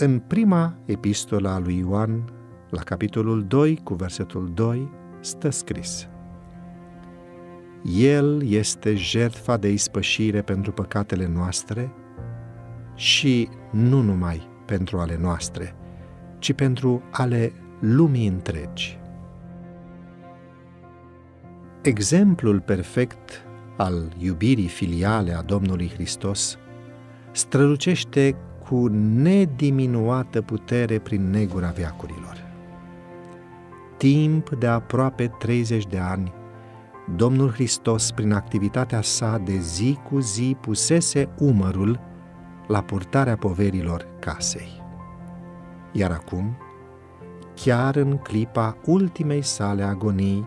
în prima epistolă a lui Ioan, la capitolul 2, cu versetul 2, stă scris: El este jertfa de ispășire pentru păcatele noastre și nu numai pentru ale noastre, ci pentru ale lumii întregi. Exemplul perfect al iubirii filiale a Domnului Hristos strălucește cu nediminuată putere prin negura veacurilor. Timp de aproape 30 de ani, Domnul Hristos, prin activitatea sa de zi cu zi, pusese umărul la purtarea poverilor casei. Iar acum, chiar în clipa ultimei sale agonii,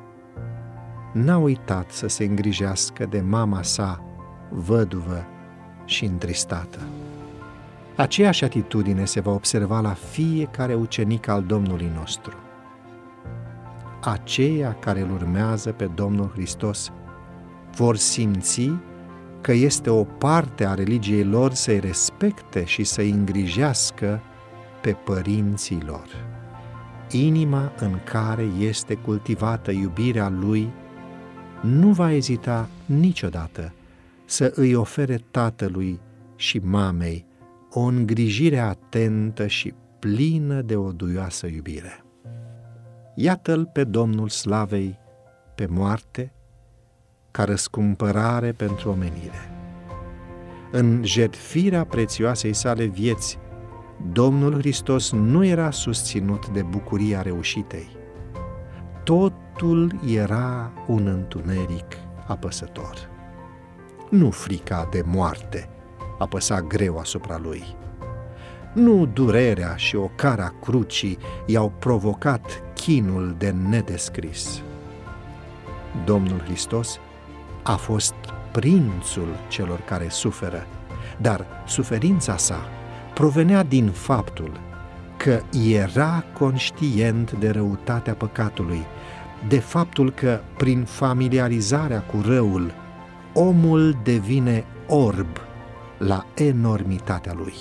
n-a uitat să se îngrijească de mama sa, văduvă și întristată. Aceeași atitudine se va observa la fiecare ucenic al Domnului nostru. Aceia care îl urmează pe Domnul Hristos vor simți că este o parte a religiei lor să-i respecte și să-i îngrijească pe părinții lor. Inima în care este cultivată iubirea Lui nu va ezita niciodată să îi ofere tatălui și mamei o îngrijire atentă și plină de o duioasă iubire. Iată-L pe Domnul Slavei, pe moarte, ca răscumpărare pentru omenire. În jertfirea prețioasei sale vieți, Domnul Hristos nu era susținut de bucuria reușitei. Totul era un întuneric apăsător. Nu frica de moarte apăsa greu asupra lui. Nu durerea și ocarea crucii i-au provocat chinul de nedescris. Domnul Hristos a fost prințul celor care suferă, dar suferința sa provenea din faptul că era conștient de răutatea păcatului, de faptul că, prin familiarizarea cu răul, omul devine orb la enormitatea lui.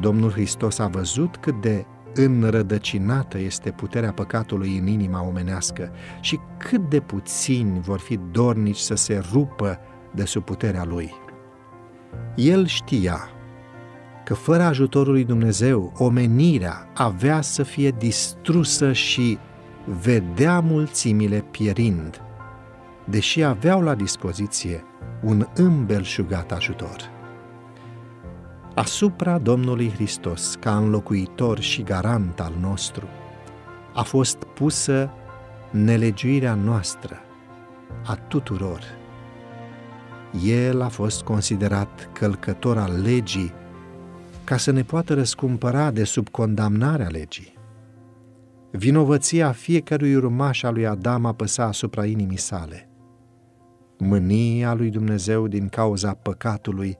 Domnul Hristos a văzut cât de înrădăcinată este puterea păcatului în inima omenească și cât de puțini vor fi dornici să se rupă de sub puterea lui. El știa că fără ajutorul lui Dumnezeu, omenirea avea să fie distrusă și vedea mulțimile pierind, deși aveau la dispoziție un îmbelșugat ajutor. Asupra Domnului Hristos, ca înlocuitor și garant al nostru, a fost pusă nelegiuirea noastră, a tuturor. El a fost considerat călcător al legii ca să ne poată răscumpăra de sub condamnarea legii. Vinovăția fiecărui urmaș al lui Adam apăsa asupra inimii sale. Mânia lui Dumnezeu din cauza păcatului,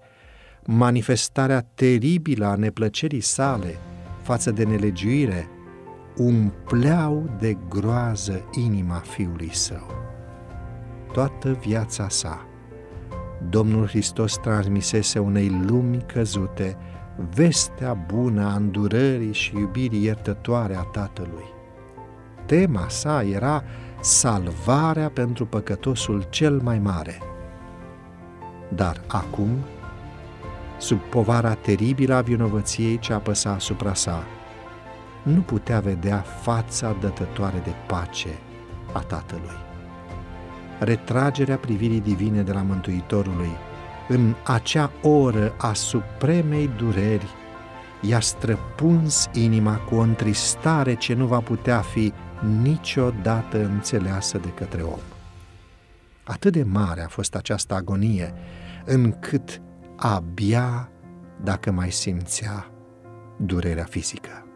manifestarea teribilă a neplăcerii sale față de nelegiuire, umpleau de groază inima Fiului Său. Toată viața sa, Domnul Hristos transmisese unei lumi căzute vestea bună a îndurării și iubirii iertătoare a Tatălui. Tema sa era salvarea pentru păcătosul cel mai mare. Dar acum, sub povara teribilă a vinovăției ce apăsa asupra sa, nu putea vedea fața dătătoare de pace a Tatălui. Retragerea privirii divine de la Mântuitorului, în acea oră a supremei dureri, i-a străpuns inima cu o întristare ce nu va putea fi niciodată înțeleasă de către om. Atât de mare a fost această agonie, încât abia dacă mai simțea durerea fizică.